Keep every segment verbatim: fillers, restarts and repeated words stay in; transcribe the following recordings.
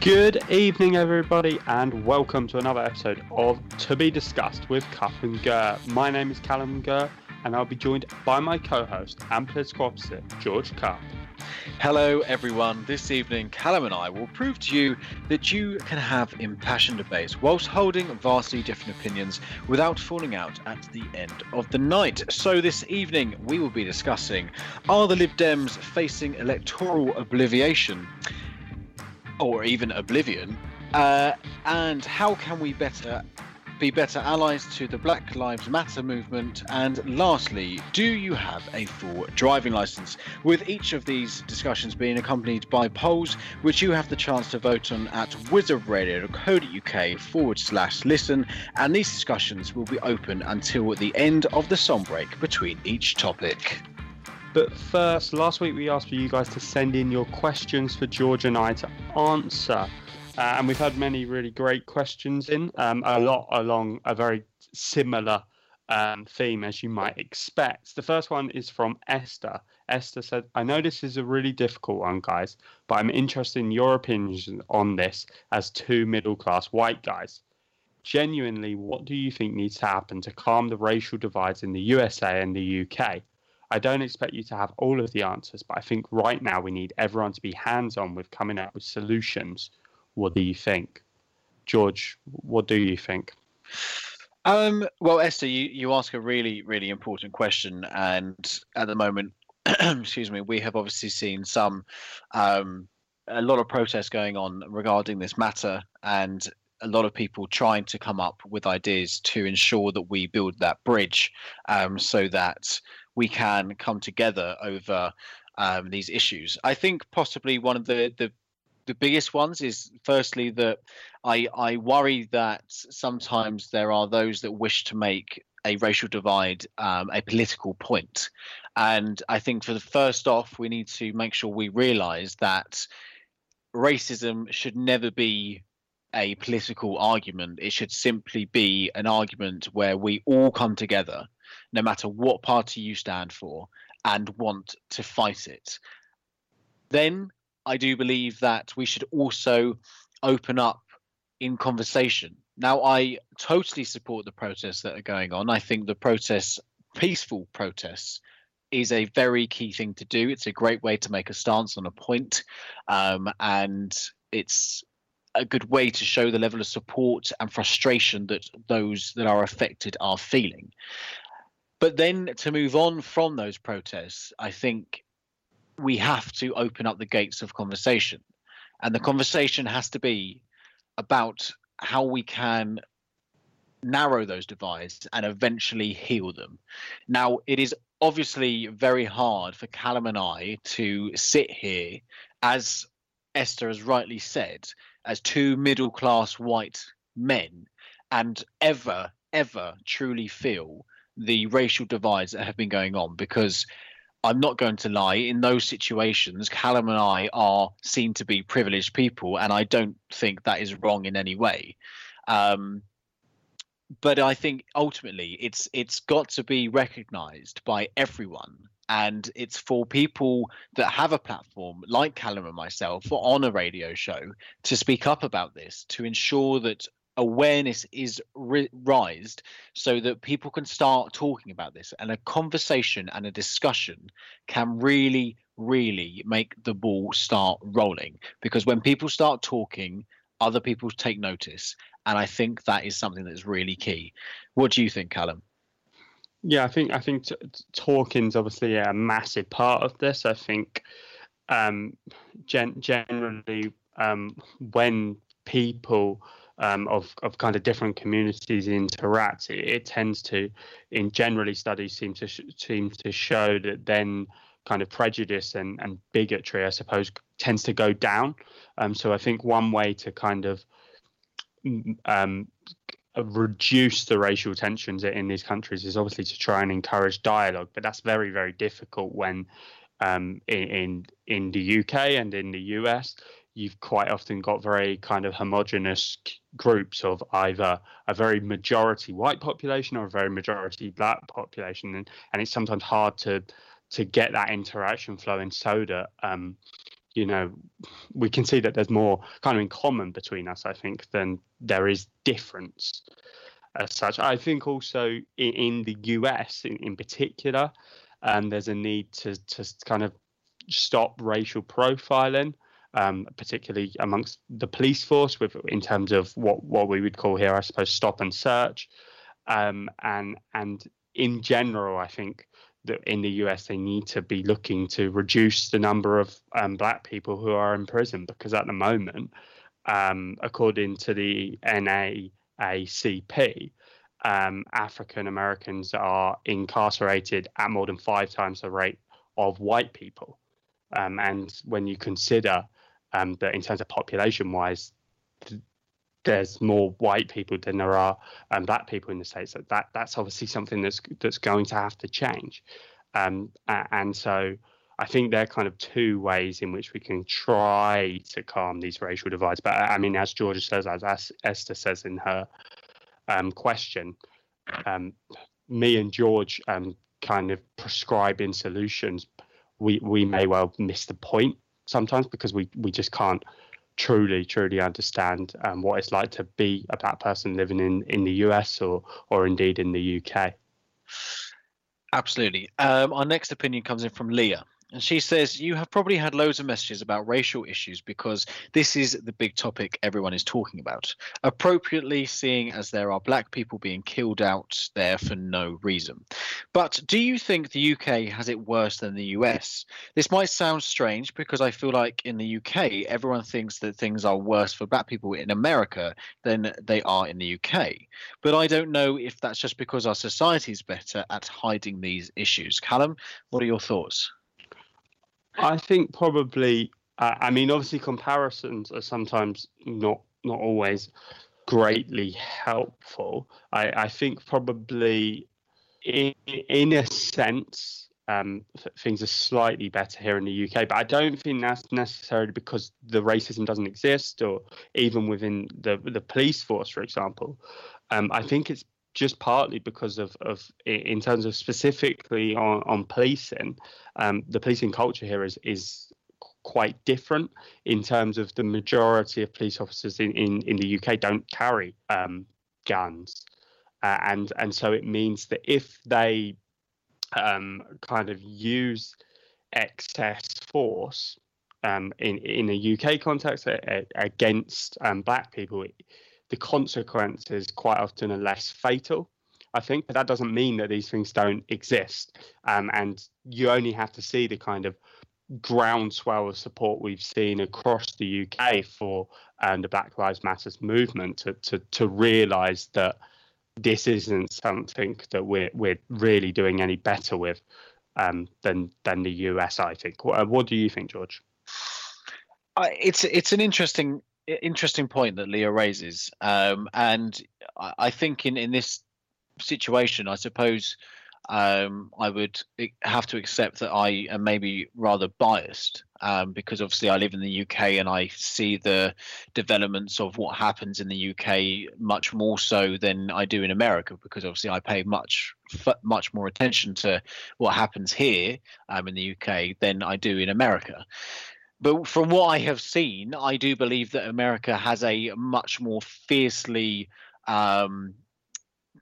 Good evening, everybody, and welcome to another episode of To Be Discussed with Cupp and Kerr. My name is Callum Kerr, and I'll be joined by my co-host and political opposite, George Cupp. Hello, everyone. This evening, Callum and I will prove to you that you can have impassioned debates whilst holding vastly different opinions without falling out at the end of the night. So this evening, we will be discussing, are the Lib Dems facing electoral obliviation? Or even oblivion, uh, and how can we better be better allies to the Black Lives Matter movement? And lastly, do you have a full driving licence? With each of these discussions being accompanied by polls, which you have the chance to vote on at wizard radio dot co dot u k forward slash listen, and these discussions will be open until the end of the song break between each topic. But first, last week we asked for you guys to send in your questions for George and I to answer. Uh, and we've had many really great questions in, um, a lot along a very similar um, theme as you might expect. The first one is from Esther. Esther said, I know this is a really difficult one, guys, but I'm interested in your opinions on this as two middle-class white guys. Genuinely, what do you think needs to happen to calm the racial divides in the U S A and the U K? I don't expect you to have all of the answers, but I think right now we need everyone to be hands-on with coming up with solutions. What do you think? George, what do you think? Um, well, Esther, you, you ask a really, really important question. And at the moment, excuse me, we have obviously seen some, um, a lot of protests going on regarding this matter, and a lot of people trying to come up with ideas to ensure that we build that bridge um, so that we can come together over um, these issues. I think possibly one of the, the the biggest ones is firstly that I I worry that sometimes there are those that wish to make a racial divide um, a political point. And I think for the first off, we need to make sure we realise that racism should never be a political argument. It should simply be an argument where we all come together, no matter what party you stand for, and want to fight it. Then I do believe that we should also open up in conversation. Now, I totally support the protests that are going on. I think the protests, peaceful protests, is a very key thing to do. It's a great way to make a stance on a point, um, and it's a good way to show the level of support and frustration that those that are affected are feeling. But then to move on from those protests, I think we have to open up the gates of conversation. And the conversation has to be about how we can narrow those divides and eventually heal them. Now, it is obviously very hard for Callum and I to sit here, as Esther has rightly said, as two middle-class white men and ever, ever truly feel the racial divides that have been going on, because I'm not going to lie, in those situations, Callum and I are seen to be privileged people, and I don't think that is wrong in any way. Um, but I think ultimately it's it's got to be recognised by everyone, and it's for people that have a platform like Callum and myself or on a radio show to speak up about this, to ensure that awareness is ri- raised so that people can start talking about this, and a conversation and a discussion can really, really make the ball start rolling, because when people start talking, other people take notice. And I think that is something that's really key. What do you think, Callum? Yeah, I think I think t- talking's obviously a massive part of this. I think um, gen- generally um, when people Um, of of kind of different communities interact, it, it tends to, in generally studies seem to sh- seem to show that then kind of prejudice and, and bigotry, I suppose, tends to go down. Um, so I think one way to kind of um, reduce the racial tensions in these countries is obviously to try and encourage dialogue, but that's very, very difficult when um, in, in in the U K and in the U S, you've quite often got very kind of homogenous groups of either a very majority white population or a very majority black population. And, and it's sometimes hard to to get that interaction flowing so that, um, you know, we can see that there's more kind of in common between us, I think, than there is difference as such. I think also in, in the U S in, in particular, um, there's a need to to kind of stop racial profiling. Um, particularly amongst the police force, with in terms of what, what we would call here, I suppose, stop and search. Um, and and in general, I think that in the U S, they need to be looking to reduce the number of um, black people who are in prison, because at the moment, um, according to the N double A C P, um, African Americans are incarcerated at more than five times the rate of white people. Um, and when you consider Um, but in terms of population-wise, th- there's more white people than there are um, black people in the States. So that that's obviously something that's that's going to have to change. Um, and so I think there are kind of two ways in which we can try to calm these racial divides. But I mean, as Georgia says, as Esther says in her um, question, um, me and George um, kind of prescribing solutions, we, we may well miss the point sometimes, because we, we just can't truly, truly understand um, what it's like to be a black person living in, in the U S or or indeed in the U K. Absolutely. Um, our next opinion comes in from Leah. And she says, you have probably had loads of messages about racial issues because this is the big topic everyone is talking about. Appropriately, seeing as there are black people being killed out there for no reason. But do you think the U K has it worse than the U S? This might sound strange because I feel like in the U K, everyone thinks that things are worse for black people in America than they are in the U K. But I don't know if that's just because our society is better at hiding these issues. Callum, what are your thoughts? I think probably, uh, I mean, obviously comparisons are sometimes not not always greatly helpful. I, I think probably in, in a sense, um, things are slightly better here in the U K, but I don't think that's necessarily because the racism doesn't exist, or even within the, the police force, for example. Um, I think it's just partly because of, of in terms of specifically on, on policing, um, the policing culture here is is quite different in terms of the majority of police officers in, in, in the U K don't carry um, guns. Uh, and, and so it means that if they um, kind of use excess force um, in, in a U K context a, a, against um, black people, it, the consequences quite often are less fatal, I think. But that doesn't mean that these things don't exist. Um, and you only have to see the kind of groundswell of support we've seen across the U K for um, the Black Lives Matter movement to to, to realise that this isn't something that we're we're really doing any better with um, than than the U S, I think. What, what do you think, George? Uh, it's it's an interesting interesting point that Leah raises, um, and I, I think in, in this situation, I suppose um, I would have to accept that I am maybe rather biased um, because obviously I live in the U K and I see the developments of what happens in the U K much more so than I do in America, because obviously I pay much much more attention to what happens here um, in the U K than I do in America. But from what I have seen, I do believe that America has a much more fiercely, um,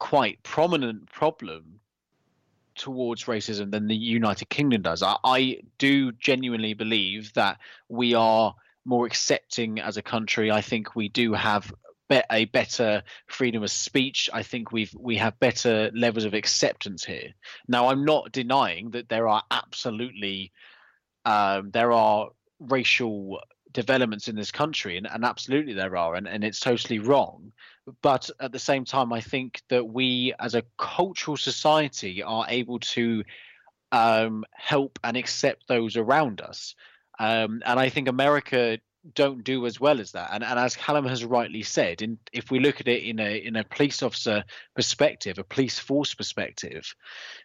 quite prominent problem towards racism than the United Kingdom does. I, I do genuinely believe that we are more accepting as a country. I think we do have be- a better freedom of speech. I think we've we have better levels of acceptance here. Now, I'm not denying that there are absolutely um, there are racial developments in this country, and, and absolutely there are, and, and it's totally wrong. But at the same time, I think that we as a cultural society are able to um, help and accept those around us. Um, and I think America don't do as well as that. And, and as Callum has rightly said, in, if we look at it in a in a police officer perspective, a police force perspective,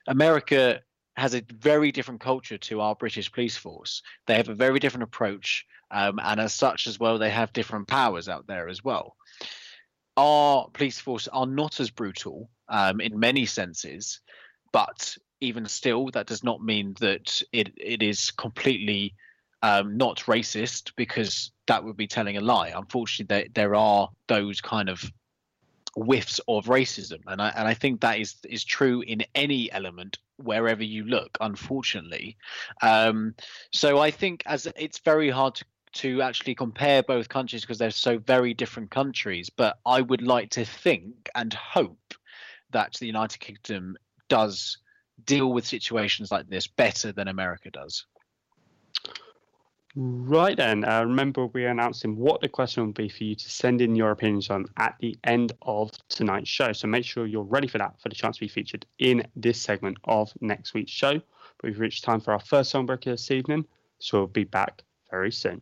America has a very different culture to our British police force. They have a very different approach, um, and as such as well, they have different powers out there as well. Our police force are not as brutal um, in many senses, but even still, that does not mean that it, it is completely um, not racist, because that would be telling a lie. Unfortunately, there, there are those kind of whiffs of racism, and I and I think that is is true in any element wherever you look, unfortunately. Um, so I think as it's very hard to to actually compare both countries because they're so very different countries. But I would like to think and hope that the United Kingdom does deal with situations like this better than America does. Right then, uh, remember we're announcing what the question will be for you to send in your opinions on at the end of tonight's show. So make sure you're ready for that, for the chance to be featured in this segment of next week's show. But we've reached time for our first song break this evening, so we'll be back very soon.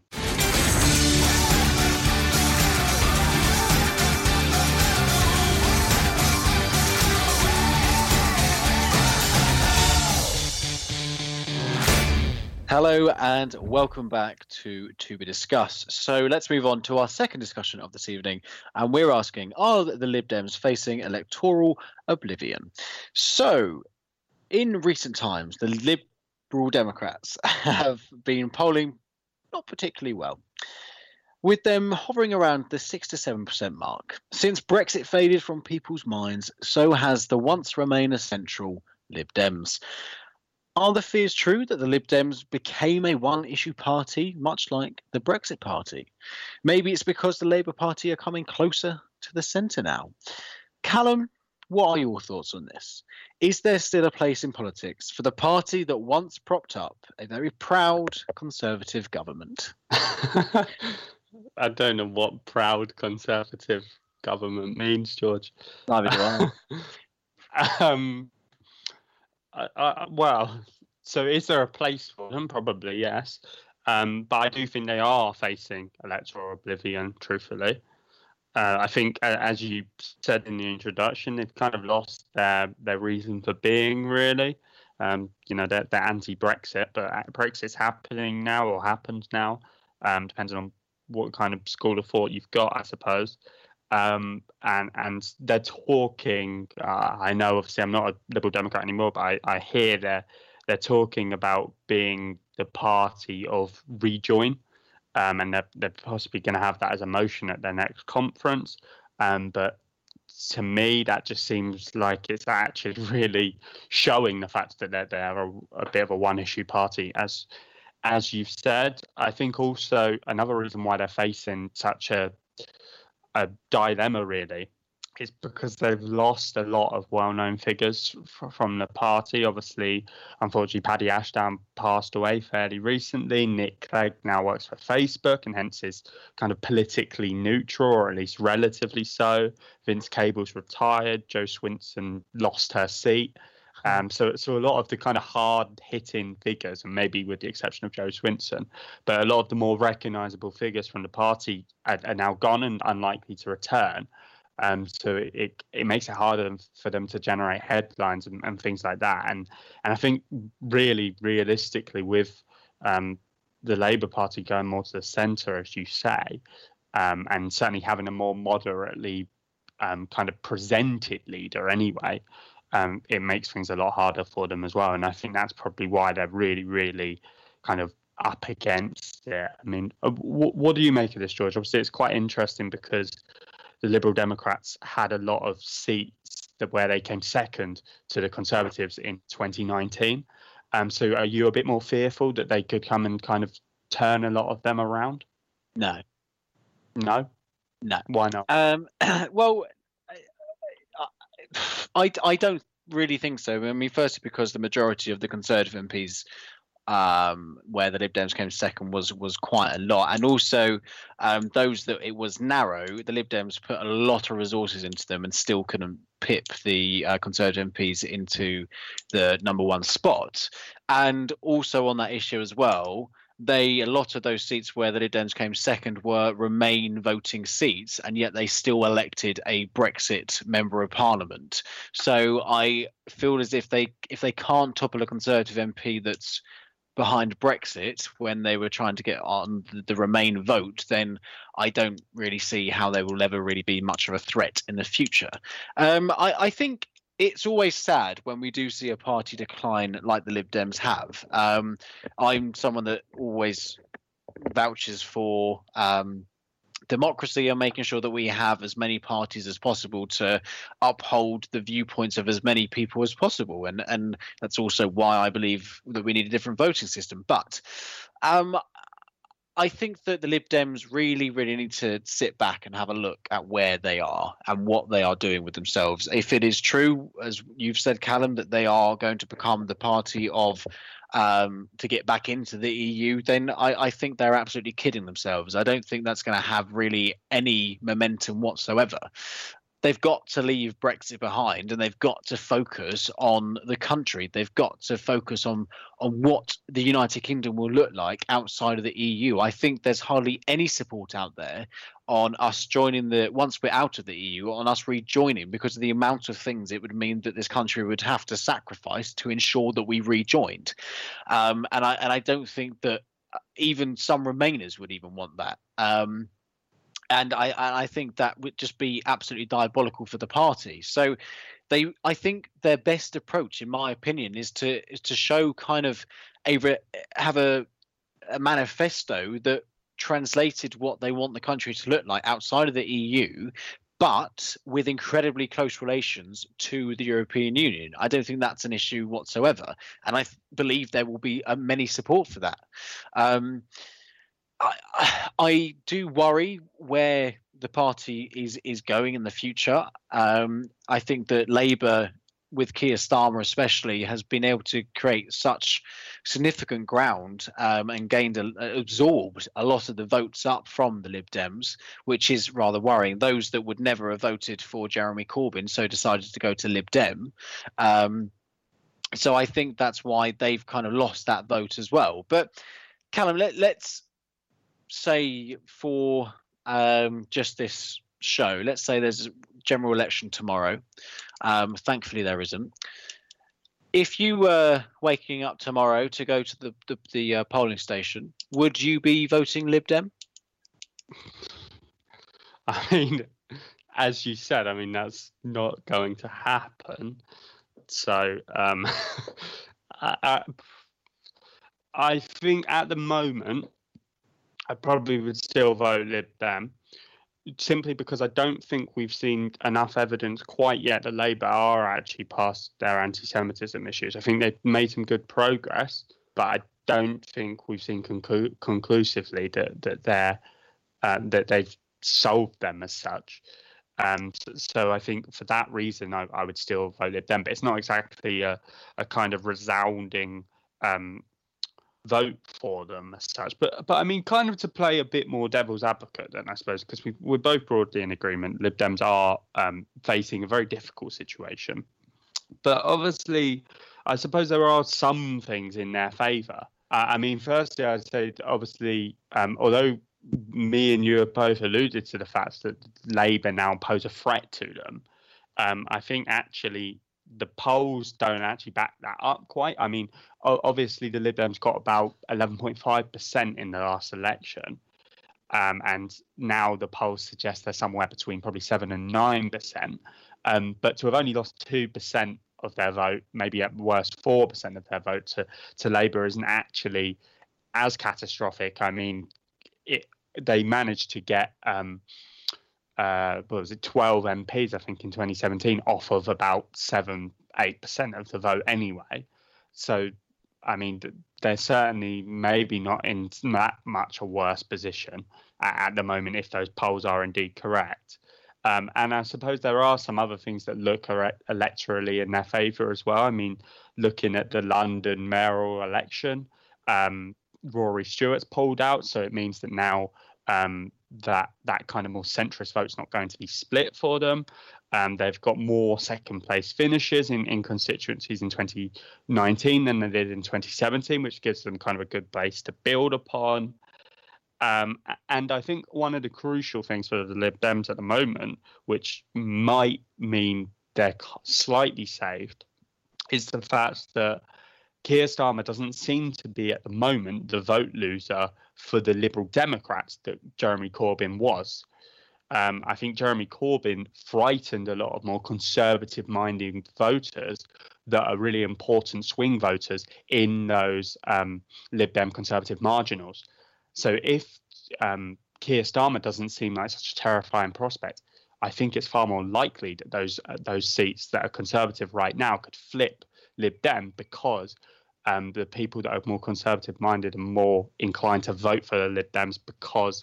Hello and welcome back to To Be Discussed. So let's move on to our second discussion of this evening, and we're asking, are the Lib Dems facing electoral oblivion? So in recent times, the Liberal Democrats have been polling not particularly well, with them hovering around the six to seven percent mark. Since Brexit faded from people's minds, so has the once Remainer central Lib Dems. Are the fears true that the Lib Dems became a one-issue party, much like the Brexit Party? Maybe it's because the Labour Party are coming closer to the centre now. Callum, what are your thoughts on this? Is there still a place in politics for the party that once propped up a very proud Conservative government? I don't know what proud Conservative government means, George. Neither do I. um, I, I. Well, so is there a place for them? Probably, yes. Um, but I do think they are facing electoral oblivion, truthfully. Uh, I think, uh, as you said in the introduction, they've kind of lost their, their reason for being, really. Um, you know, they're, they're anti-Brexit, but Brexit's happening now or happened now, um, depending on what kind of school of thought you've got, I suppose. Um, and and they're talking, uh, I know, obviously, I'm not a Liberal Democrat anymore, but I, I hear they're, they're talking about being the party of rejoin. Um, and they're, they're possibly going to have that as a motion at their next conference. Um, but to me, that just seems like it's actually really showing the fact that they're, they're a, a bit of a one-issue party. As as you've said, I think also another reason why they're facing such a, a dilemma, really, is because they've lost a lot of well-known figures f- from the party. Obviously, unfortunately, Paddy Ashdown passed away fairly recently. Nick Clegg now works for Facebook and hence is kind of politically neutral, or at least relatively so. Vince Cable's retired. Jo Swinson lost her seat. Um, so, so a lot of the kind of hard-hitting figures, and maybe with the exception of Jo Swinson, but a lot of the more recognisable figures from the party are, are now gone and unlikely to return. Um, so it, it, it makes it harder for them to generate headlines and, and things like that. And and I think really, realistically, with um, the Labour Party going more to the centre, as you say, um, and certainly having a more moderately um, kind of presented leader anyway, Um, it makes things a lot harder for them as well. And I think that's probably why they're really, really kind of up against it. I mean, w- what do you make of this, George? Obviously, it's quite interesting because the Liberal Democrats had a lot of seats that where they came second to the Conservatives in twenty nineteen. Um, so are you a bit more fearful that they could come and kind of turn a lot of them around? No. No? No. Why not? Um, well... I, I don't really think so. I mean, firstly, because the majority of the Conservative M Ps um, where the Lib Dems came second was was quite a lot. And also um, those that it was narrow, the Lib Dems put a lot of resources into them and still couldn't pip the uh, Conservative M Ps into the number one spot. And also on that issue as well, they a lot of those seats where the Lib Dems came second were Remain voting seats, and yet they still elected a Brexit member of parliament. So I feel as if they if they can't topple a Conservative M P that's behind Brexit when they were trying to get on the Remain vote, then I don't really see how they will ever really be much of a threat in the future. Um, I, I think it's always sad when we do see a party decline like the Lib Dems have. Um, I'm someone that always vouches for um, democracy and making sure that we have as many parties as possible to uphold the viewpoints of as many people as possible. And, and that's also why I believe that we need a different voting system. But um, I think that the Lib Dems really, really need to sit back and have a look at where they are and what they are doing with themselves. If it is true, as you've said, Callum, that they are going to become the party of um, to get back into the E U, then I, I think they're absolutely kidding themselves. I don't think that's going to have really any momentum whatsoever. They've got to leave Brexit behind, and they've got to focus on the country. They've got to focus on on what the United Kingdom will look like outside of the E U. I think there's hardly any support out there on us joining the once we're out of the E U, on us rejoining, because of the amount of things it would mean that this country would have to sacrifice to ensure that we rejoined. Um, and I and I don't think that even some Remainers would even want that. Um, And I, I think that would just be absolutely diabolical for the party. So they, I think their best approach, in my opinion, is to is to show kind of a have a, a manifesto that translated what they want the country to look like outside of the E U, but with incredibly close relations to the European Union. I don't think that's an issue whatsoever. And I th- believe there will be uh, many support for that. Um I, I do worry where the party is is going in the future. Um, I think that Labour, with Keir Starmer especially, has been able to create such significant ground um, and gained a, absorbed a lot of the votes up from the Lib Dems, which is rather worrying. Those that would never have voted for Jeremy Corbyn so decided to go to Lib Dem. Um, so I think that's why they've kind of lost that vote as well. But Callum, let, let's... say for um just this show, let's say there's a general election tomorrow. Um thankfully there isn't. If you were waking up tomorrow to go to the the, the uh, polling station, would you be voting Lib Dem? I mean, as you said, I mean, that's not going to happen. So um I, I, I think at the moment I probably would still vote Lib Dem, simply because I don't think we've seen enough evidence quite yet that Labour are actually past their anti-Semitism issues. I think they've made some good progress, but I don't think we've seen conclu- conclusively that that they're uh, that they've solved them as such. Um, so, so I think for that reason, I, I would still vote Lib Dem, but it's not exactly a, a kind of resounding um, vote for them as such. But but I mean, kind of to play a bit more devil's advocate then, I suppose, because we, we're both broadly in agreement. Lib Dems are um, facing a very difficult situation. But obviously, I suppose there are some things in their favour. Uh, I mean, firstly, I'd say, obviously, um, although me and you have both alluded to the fact that Labour now pose a threat to them, um, I think actually the polls don't actually back that up quite. I mean, obviously the Lib Dems got about eleven point five percent in the last election, um, and now the polls suggest they're somewhere between probably seven and nine percent, um, but to have only lost two percent of their vote, maybe at worst four percent of their vote to, to Labour isn't actually as catastrophic. I mean, It, they managed to get, um, uh, what was it, twelve M Ps, I think, in twenty seventeen, off of about seven, eight percent of the vote anyway. So, I mean, they're certainly maybe not in that much a worse position at, at the moment, if those polls are indeed correct. Um, and I suppose there are some other things that look electorally in their favour as well. I mean, looking at the London mayoral election, um, Rory Stewart's pulled out, so it means that now um, that that kind of more centrist vote's not going to be split for them. Um, they've got more second place finishes in, in constituencies in twenty nineteen than they did in twenty seventeen, which gives them kind of a good base to build upon. Um, and I think one of the crucial things for the Lib Dems at the moment, which might mean they're slightly saved, is the fact that Keir Starmer doesn't seem to be at the moment the vote loser for the Liberal Democrats that Jeremy Corbyn was. Um, I think Jeremy Corbyn frightened a lot of more conservative-minded voters that are really important swing voters in those um, Lib Dem conservative marginals. So if um, Keir Starmer doesn't seem like such a terrifying prospect, I think it's far more likely that those uh, those seats that are conservative right now could flip Lib Dem, because um, the people that are more conservative-minded are more inclined to vote for the Lib Dems because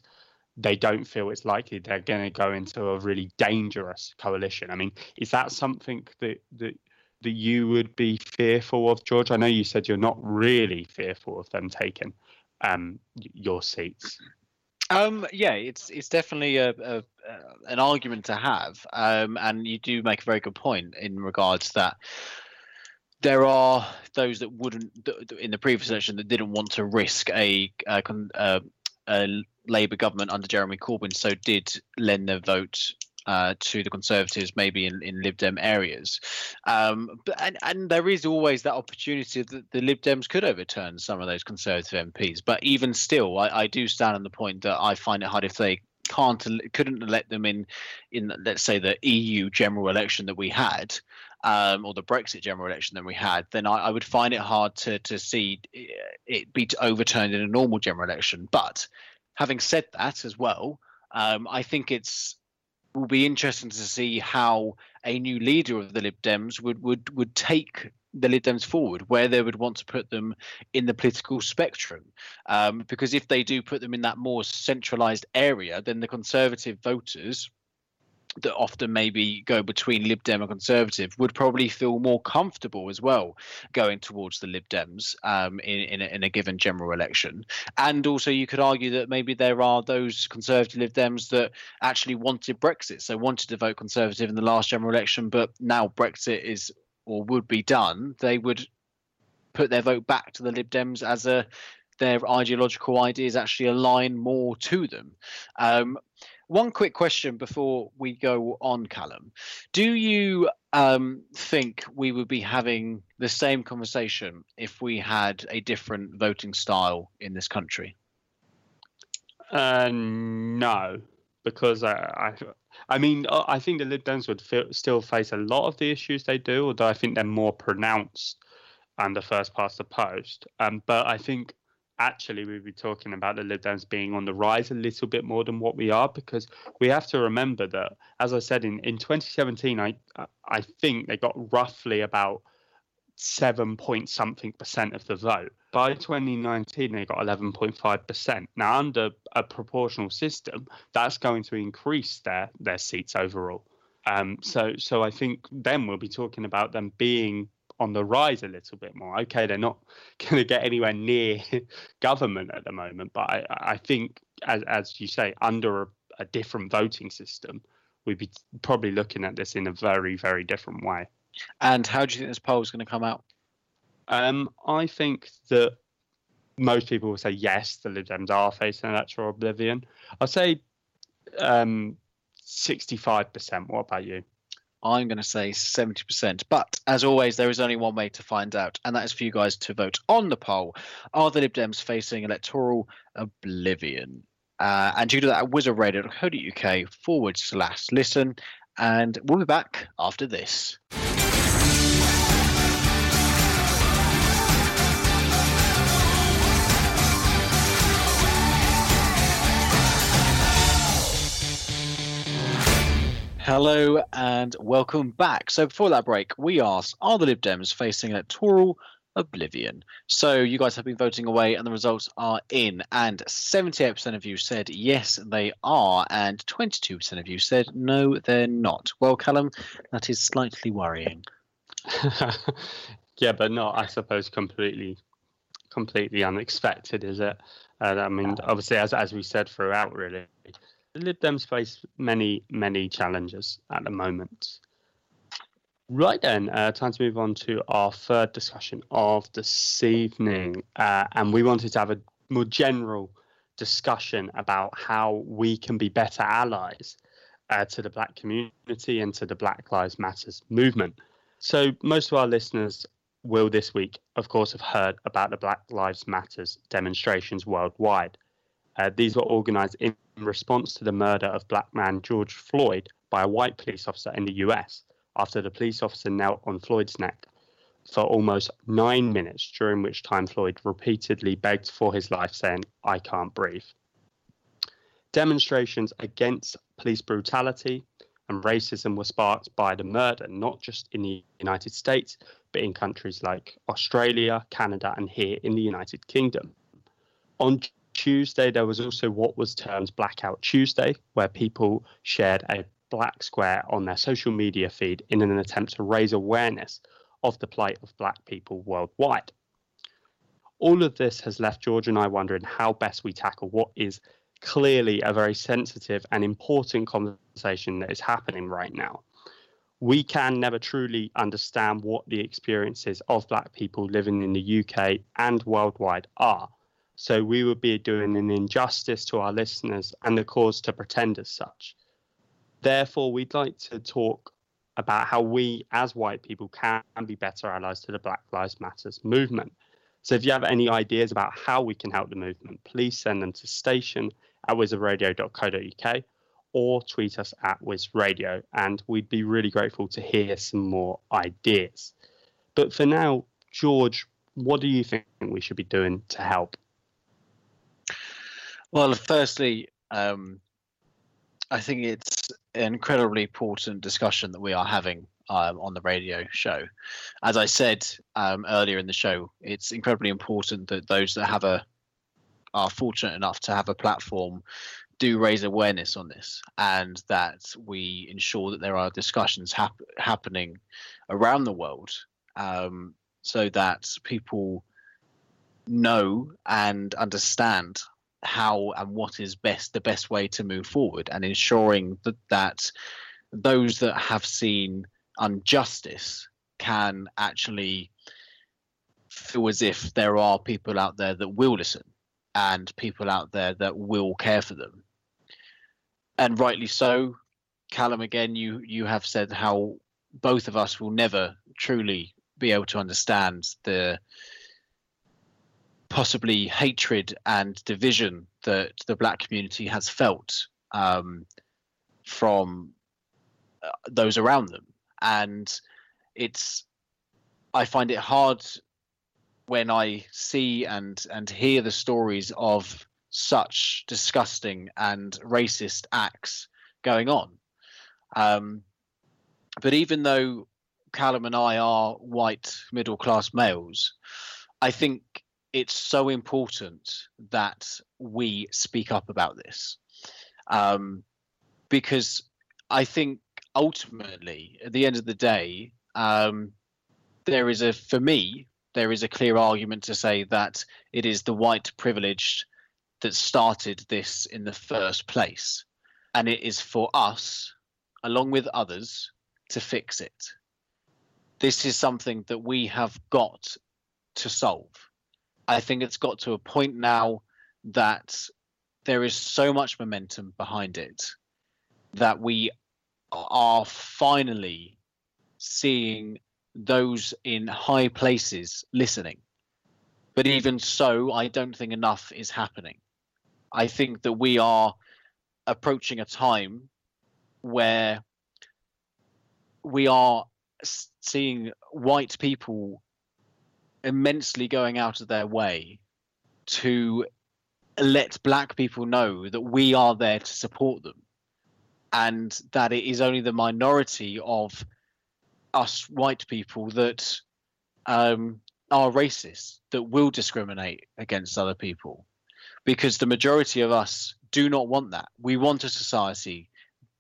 they don't feel it's likely they're going to go into a really dangerous coalition. I mean, is that something that, that that you would be fearful of, George? I know you said you're not really fearful of them taking um, your seats. Um, yeah, it's it's definitely a, a, a an argument to have, um, and you do make a very good point in regards to that. There are those that wouldn't, in the previous election, that didn't want to risk a, a, a, a Labour government under Jeremy Corbyn, so did lend their vote uh, to the Conservatives, maybe in, in Lib Dem areas. Um, but, and, and there is always that opportunity that the Lib Dems could overturn some of those Conservative M Ps. But even still, I, I do stand on the point that I find it hard if they can't, couldn't elect them in, in let's say, the E U general election that we had, Um, or the Brexit general election that we had, then I, I would find it hard to to see it be overturned in a normal general election. But having said that as well, um, I think it's will be interesting to see how a new leader of the Lib Dems would would would take the Lib Dems forward, where they would want to put them in the political spectrum. Um, because if they do put them in that more centralised area, then the Conservative voters that often maybe go between Lib Dem and Conservative would probably feel more comfortable as well going towards the Lib Dems um, in, in, a, in a given general election. And also you could argue that maybe there are those Conservative Lib Dems that actually wanted Brexit, so wanted to vote Conservative in the last general election, but now Brexit is or would be done, they would put their vote back to the Lib Dems as a their ideological ideas actually align more to them. Um, One quick question before we go on, Callum. Do you um, think we would be having the same conversation if we had a different voting style in this country? Uh, no, because I, I, I mean, I think the Lib Dems would feel, still face a lot of the issues they do, although I think they're more pronounced under first past the post. Um, but I think actually we'll be talking about the Lib Dems being on the rise a little bit more than what we are, because we have to remember that, as I said, in, in twenty seventeen, I I think they got roughly about seven point something percent of the vote. By twenty nineteen, they got eleven point five percent. Now, under a proportional system, that's going to increase their, their seats overall. Um, so, so I think then we'll be talking about them being on the rise a little bit more. Okay, they're not going to get anywhere near government at the moment, but I, I think, as as you say, under a, a different voting system, we'd be probably looking at this in a very, very different way. And how do you think this poll is going to come out? Um, I think that most people will say, yes, the Lib Dems are facing electoral oblivion. I'll say um, sixty-five percent. What about you? I'm going to say seventy percent. But as always, there is only one way to find out, and that is for you guys to vote on the poll. Are the Lib Dems facing electoral oblivion? Uh, and you can do that at wizard radio dot co dot U K forward slash listen. And we'll be back after this. Hello and welcome back. So before that break, we asked, are the Lib Dems facing electoral oblivion? So you guys have been voting away and the results are in. And seventy-eight percent of you said, yes, they are. And twenty-two percent of you said, no, they're not. Well, Callum, that is slightly worrying. Yeah, but not, I suppose, completely, completely unexpected, is it? And I mean, obviously, as as we said throughout, really, the Lib Dems face many, many challenges at the moment. Right then, uh, time to move on to our third discussion of this evening. Uh, and we wanted to have a more general discussion about how we can be better allies uh, to the Black community and to the Black Lives Matter movement. So most of our listeners will this week, of course, have heard about the Black Lives Matter demonstrations worldwide. Uh, these were organised in response to the murder of black man George Floyd by a white police officer in the U S after the police officer knelt on Floyd's neck for almost nine minutes, during which time Floyd repeatedly begged for his life, saying, "I can't breathe." Demonstrations against police brutality and racism were sparked by the murder, not just in the United States, but in countries like Australia, Canada, and here in the United Kingdom. On Tuesday, there was also what was termed Blackout Tuesday, where people shared a black square on their social media feed in an attempt to raise awareness of the plight of black people worldwide. All of this has left George and I wondering how best we tackle what is clearly a very sensitive and important conversation that is happening right now. We can never truly understand what the experiences of black people living in the U K and worldwide are. So we would be doing an injustice to our listeners and the cause to pretend as such. Therefore, we'd like to talk about how we as white people can be better allies to the Black Lives Matter movement. So if you have any ideas about how we can help the movement, please send them to station at wizard radio dot co dot U K or tweet us at wizradio, and we'd be really grateful to hear some more ideas. But for now, George, what do you think we should be doing to help? Well, firstly, um, I think it's an incredibly important discussion that we are having um, on the radio show. As I said um, earlier in the show, it's incredibly important that those that have a are fortunate enough to have a platform do raise awareness on this, and that we ensure that there are discussions hap- happening around the world um, so that people know and understand how and what is best the best way to move forward, and ensuring that that those that have seen injustice can actually feel as if there are people out there that will listen and people out there that will care for them. And rightly so, Callum, again, you you have said how both of us will never truly be able to understand the possibly hatred and division that the black community has felt um, from uh, those around them. And it's, I find it hard when I see and, and hear the stories of such disgusting and racist acts going on. Um, but even though Callum and I are white middle-class males, I think it's so important that we speak up about this, um, because I think ultimately, at the end of the day, um, there is a, for me, there is a clear argument to say that it is the white privileged that started this in the first place. And it is for us, along with others, to fix it. This is something that we have got to solve. I think it's got to a point now that there is so much momentum behind it that we are finally seeing those in high places listening. But even so, I don't think enough is happening. I think that we are approaching a time where we are seeing white people immensely going out of their way to let black people know that we are there to support them, and that it is only the minority of us white people that um, are racist, that will discriminate against other people, because the majority of us do not want that. We want a society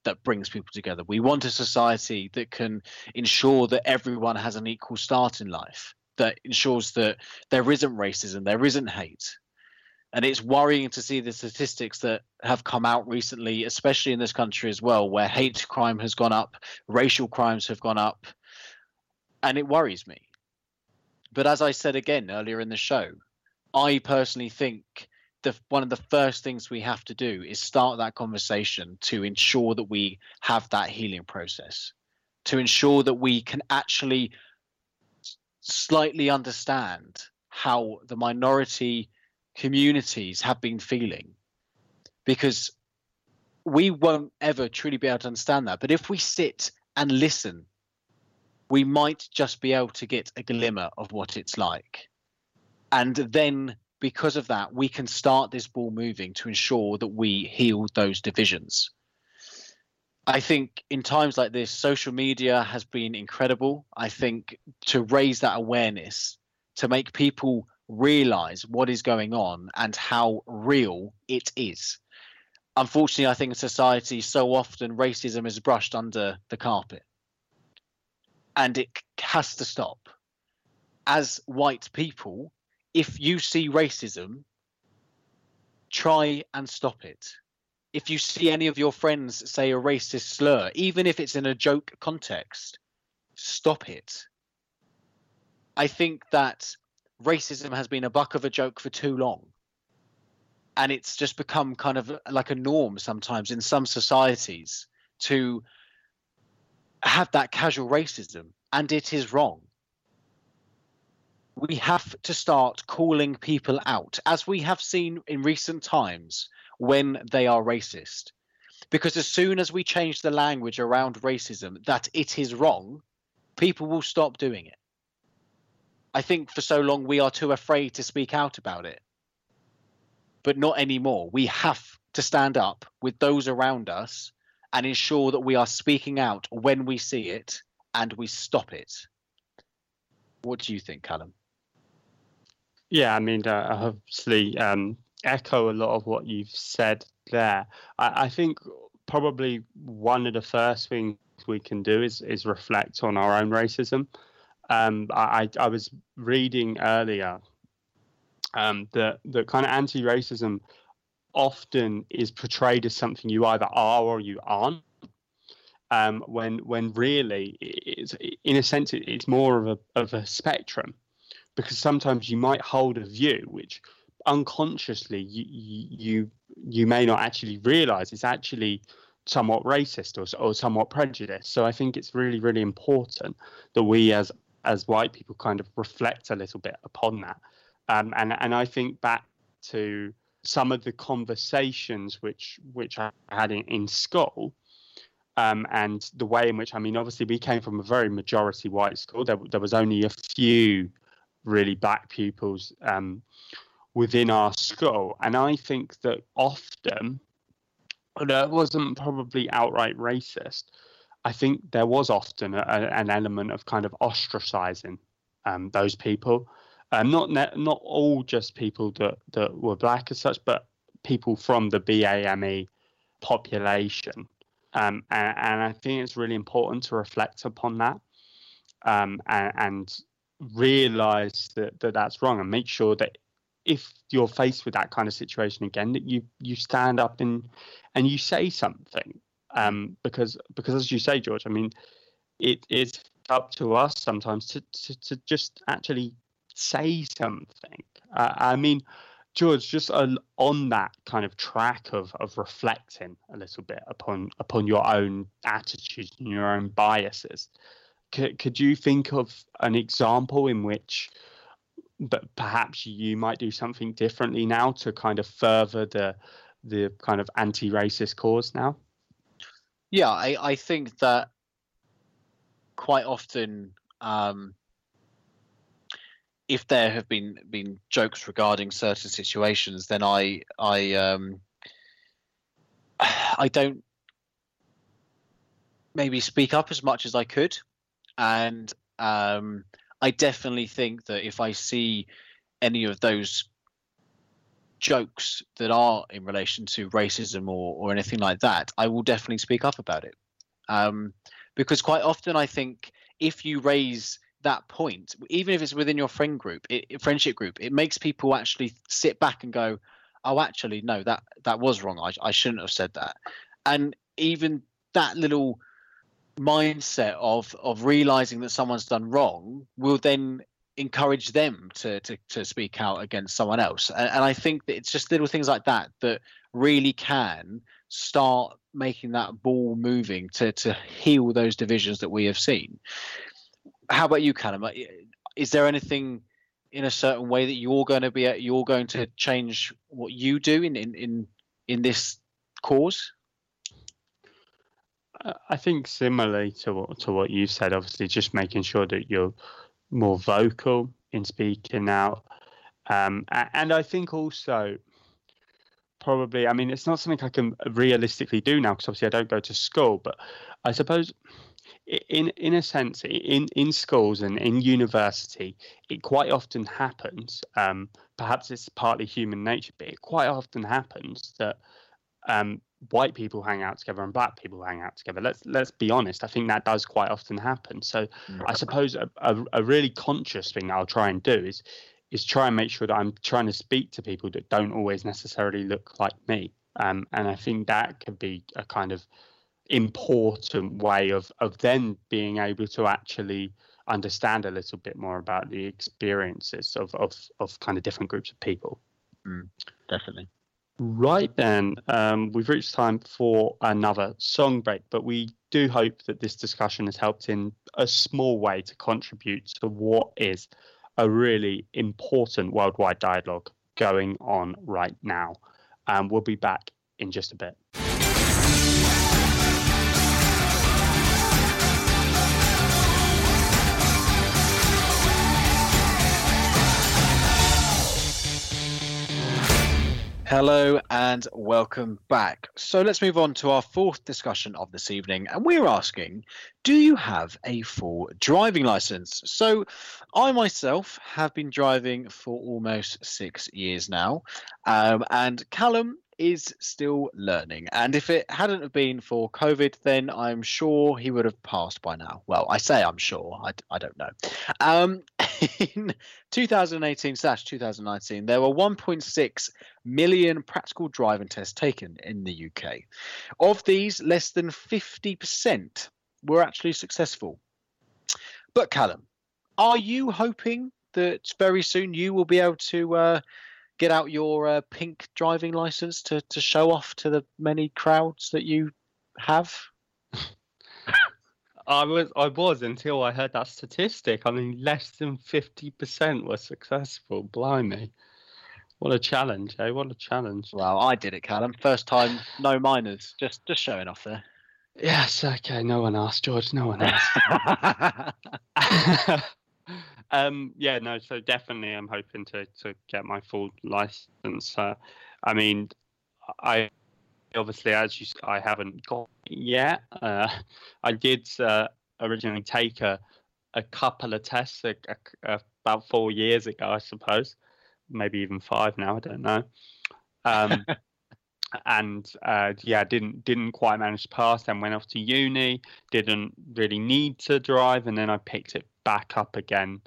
that brings people together. We want a society that can ensure that everyone has an equal start in life, that ensures that there isn't racism, there isn't hate. And it's worrying to see the statistics that have come out recently, especially in this country as well, where hate crime has gone up, racial crimes have gone up, and it worries me. But as I said again earlier in the show, I personally think the one of the first things we have to do is start that conversation to ensure that we have that healing process, to ensure that we can actually slightly understand how the minority communities have been feeling, because we won't ever truly be able to understand that. But if we sit and listen, we might just be able to get a glimmer of what it's like. And then because of that, we can start this ball moving to ensure that we heal those divisions. I think in times like this, social media has been incredible. I think to raise that awareness, to make people realize what is going on and how real it is. Unfortunately, I think in society so often racism is brushed under the carpet, and it has to stop. As white people, if you see racism, try and stop it. If you see any of your friends say a racist slur, even if it's in a joke context, stop it. I think that racism has been a buck of a joke for too long, and it's just become kind of like a norm sometimes in some societies to have that casual racism, and it is wrong. We have to start calling people out, as we have seen in recent times when they are racist, because as soon as we change the language around racism that it is wrong, people will stop doing it. I think for so long we are too afraid to speak out about it, but not anymore. We have to stand up with those around us and ensure that we are speaking out when we see it and we stop it. What do you think, Callum? Yeah, I mean, uh, I obviously um, echo a lot of what you've said there. I, I think probably one of the first things we can do is, is reflect on our own racism. Um, I, I was reading earlier um, that the kind of anti-racism often is portrayed as something you either are or you aren't, um, when when really, it's, in a sense, it's more of a, of a spectrum, because sometimes you might hold a view which unconsciously you you, you may not actually realise is actually somewhat racist or, or somewhat prejudiced. So I think it's really, really important that we as as white people kind of reflect a little bit upon that. Um, and, and I think back to some of the conversations which which I had in, in school, um, and the way in which, I mean, obviously we came from a very majority white school. There, there was only a few really black pupils um, within our school. And I think that often, although it wasn't probably outright racist, I think there was often a, an element of kind of ostracizing um, those people, um, not not all just people that, that were black as such, but people from the B A M E population. Um, and, and I think it's really important to reflect upon that um, and, and realise that, that that's wrong, and make sure that if you're faced with that kind of situation again, that you you stand up and and you say something. Um, because because as you say, George, I mean, it is up to us sometimes to, to, to just actually say something. Uh, I mean, George, just on that kind of track of of reflecting a little bit upon upon your own attitudes and your own biases, could, could you think of an example in which but perhaps you might do something differently now to kind of further the the kind of anti-racist cause now? Yeah, I, I think that quite often, um, if there have been been jokes regarding certain situations, then I I um, I don't maybe speak up as much as I could, and um, I definitely think that if I see any of those jokes that are in relation to racism or, or anything like that, I will definitely speak up about it. Um, because quite often I think if you raise that point, even if it's within your friend group, it, friendship group, it makes people actually sit back and go, oh, actually, no, that, that was wrong. I, I shouldn't have said that. And even that little mindset of of realizing that someone's done wrong will then encourage them to to, to speak out against someone else, and, and I think that it's just little things like that that really can start making that ball moving to to heal those divisions that we have seen. How about you, Callum? Is there anything in a certain way that you're going to be you're going to change what you do in in in, in this cause? I think similarly to what, to what you said, obviously, just making sure that you're more vocal in speaking out. Um, and I think also probably, I mean, it's not something I can realistically do now because obviously I don't go to school, but I suppose in in a sense, in, in schools and in university, it quite often happens. Um, perhaps it's partly human nature, but it quite often happens that um, white people hang out together and black people hang out together. Let's let's be honest. I think that does quite often happen. So I suppose a, a, a really conscious thing I'll try and do is is try and make sure that I'm trying to speak to people that don't always necessarily look like me. Um, and I think that could be a kind of important way of of then being able to actually understand a little bit more about the experiences of of, of kind of different groups of people. Mm, definitely. Right then, um, we've reached time for another song break, but we do hope that this discussion has helped in a small way to contribute to what is a really important worldwide dialogue going on right now. Um, we'll be back in just a bit. Hello and welcome back. So let's move on to our fourth discussion of this evening, and we're asking, do you have a full driving licence? So I myself have been driving for almost six years now, um, and Callum is still learning, and if it hadn't have been for COVID, then I'm sure he would have passed by now. Well, I say I'm sure, I, I don't know. Um, in twenty eighteen slash twenty nineteen, there were one point six million practical driving tests taken in the U K. Of these, less than fifty percent were actually successful. But Callum, are you hoping that very soon you will be able to uh, get out your uh, pink driving license to, to show off to the many crowds that you have? I was I was until I heard that statistic. I mean, less than fifty percent were successful. Blimey. What a challenge, eh? What a challenge. Well, I did it, Callum. First time, no minors. Just just showing off there. Yes, okay. No one asked, George. No one asked. um, yeah, no, so definitely I'm hoping to, to get my full license. Uh, I mean, I... Obviously, as you said, I haven't got it yet. Uh, I did uh, originally take a, a couple of tests, a, a, a about four years ago, I suppose, maybe even five now, I don't know. Um, and uh, yeah, didn't didn't quite manage to pass. Then went off to uni, didn't really need to drive, and then I picked it back up again.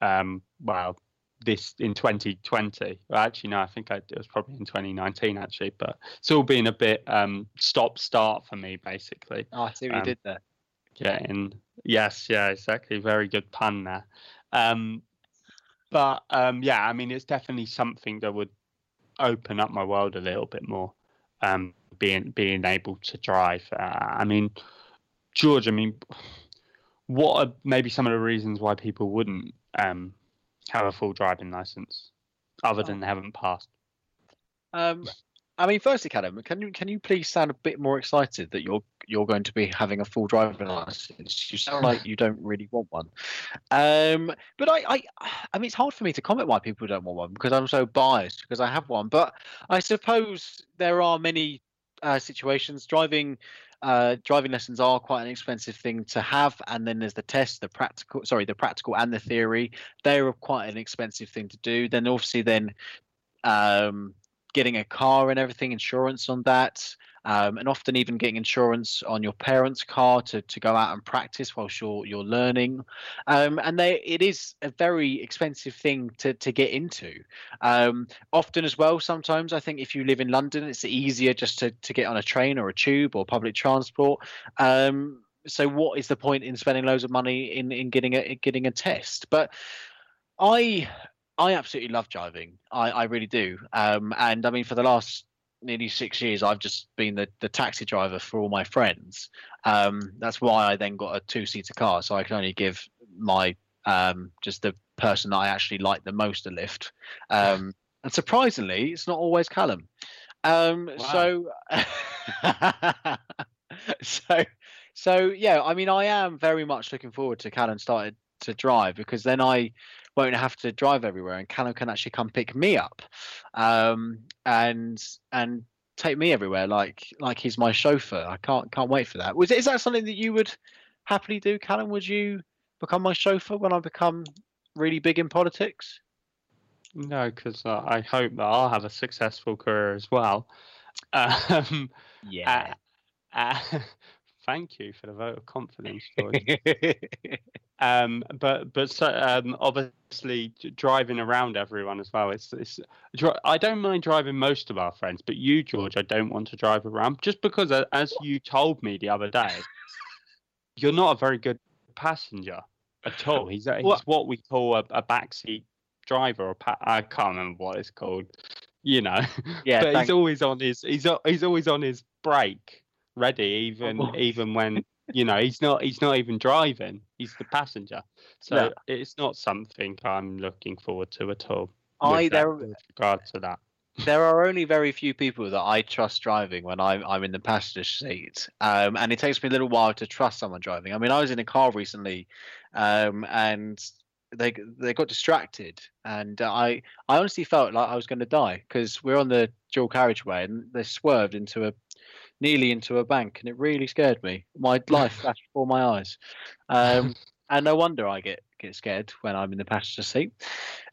Um, well, this in twenty twenty. Well, actually, no, I think I, it was probably in twenty nineteen actually, but it's all been a bit um, stop start for me basically. Oh, I see what um, you did there. Yeah, in yes, yeah, exactly. Very good pun there. Um, but um, yeah, I mean, it's definitely something that would open up my world a little bit more. Um, being being able to drive. Uh, I mean, George, I mean, what are maybe some of the reasons why people wouldn't um, have a full driving license, other than they haven't passed? Um, I mean, firstly, Callum, can you can you please sound a bit more excited that you're you're going to be having a full driving license? You sound like you don't really want one. Um, but I, I, I mean, it's hard for me to comment why people don't want one because I'm so biased because I have one. But I suppose there are many uh, situations. Driving, uh, driving lessons are quite an expensive thing to have, and then there's the test, the practical, sorry, the practical and the theory. They're quite an expensive thing to do. Then obviously, then. Um, getting a car and everything, insurance on that, um, and often even getting insurance on your parents' car to, to go out and practice whilst you're, you're learning. Um, and they, it is a very expensive thing to, to get into. Um, often as well, sometimes I think if you live in London, it's easier just to, to get on a train or a tube or public transport. Um, so what is the point in spending loads of money in, in getting a, getting a test? But I... I absolutely love driving. I, I really do. Um, and I mean, for the last nearly six years, I've just been the, the taxi driver for all my friends. Um, that's why I then got a two-seater car. So I can only give my um, just the person that I actually like the most a lift. Um, and surprisingly, it's not always Callum. Um, wow. So, so, so yeah, I mean, I am very much looking forward to Callum starting to drive because then I won't have to drive everywhere and Callum can actually come pick me up um and and take me everywhere like like he's my chauffeur. I can't can't wait for that. Was is that something that you would happily do, Callum? Would you become my chauffeur when I become really big in politics? No, because uh, I hope that I'll have a successful career as well. Um yeah uh, uh, thank you for the vote of confidence, George. Um, but but so, um, obviously driving around everyone as well. It's, it's I don't mind driving most of our friends, but you, George, I don't want to drive around just because, as you told me the other day, you're not a very good passenger at all. He's, he's what? what we call a, a backseat driver, or pa- I can't remember what it's called. You know, yeah. But he's always on his he's he's always on his brake, ready, even oh. even when. You know, he's not he's not even driving. He's the passenger. So no. It's not something I'm looking forward to at all. I there with regard to that. There are only very few people that I trust driving when I'm, I'm in the passenger seat. Um, and it takes me a little while to trust someone driving. I mean, I was in a car recently um, and they they got distracted. And I, I honestly felt like I was going to die because we're on the dual carriageway and they swerved into a nearly into a bank, and it really scared me. My life flashed before my eyes. Um, and no wonder I get, get scared when I'm in the passenger seat.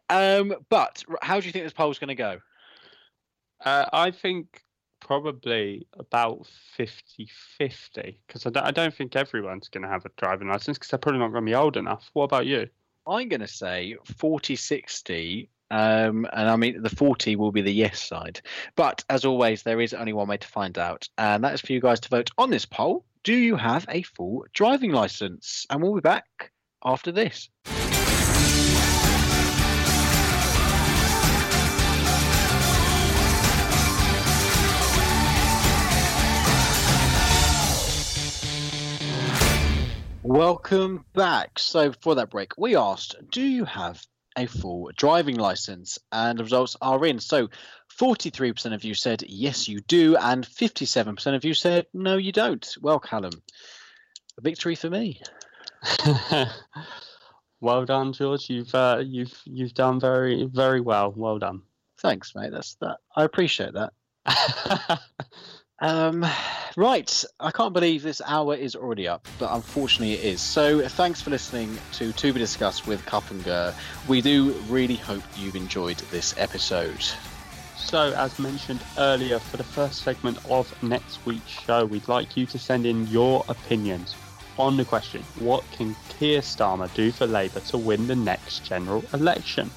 Um, but how do you think this poll's going to go? Uh, I think probably about fifty-fifty, because I don't, I don't think everyone's going to have a driving licence, because they're probably not going to be old enough. What about you? I'm going to say forty-sixty. Um, and I mean, the forty will be the yes side. But as always, there is only one way to find out. And that is for you guys to vote on this poll. Do you have a full driving licence? And we'll be back after this. Welcome back. So for that break, we asked, do you have a full driving licence? And the results are in. So forty-three percent of you said yes you do, and fifty-seven percent of you said no you don't. Well, Callum, a victory for me. Well done, George. You've uh, you've you've done very, very well. Well done. Thanks, mate. That's that. I appreciate that. um Right, I can't believe this hour is already up, but unfortunately it is. So thanks for listening to To Be Discussed with Cupp and Kerr. We do really hope you've enjoyed this episode. So, as mentioned earlier, for the first segment of next week's show, we'd like you to send in your opinions on the question, what can Keir Starmer do for Labour to win the next general election?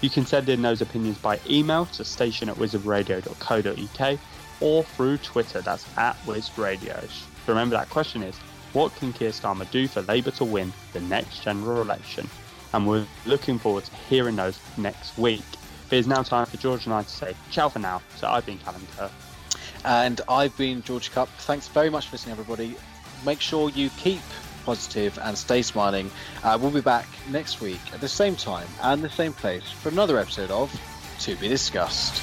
You can send in those opinions by email to station at wizard radio dot co dot u k or through Twitter, that's at wizard radio. Remember, that question is, what can Keir Starmer do for Labour to win the next general election? And we're looking forward to hearing those next week. It is now time for George and I to say ciao for now. So I've been Callum Kerr. And I've been George Cupp. Thanks very much for listening, everybody. Make sure you keep positive and stay smiling. Uh, we'll be back next week at the same time and the same place for another episode of To Be Discussed.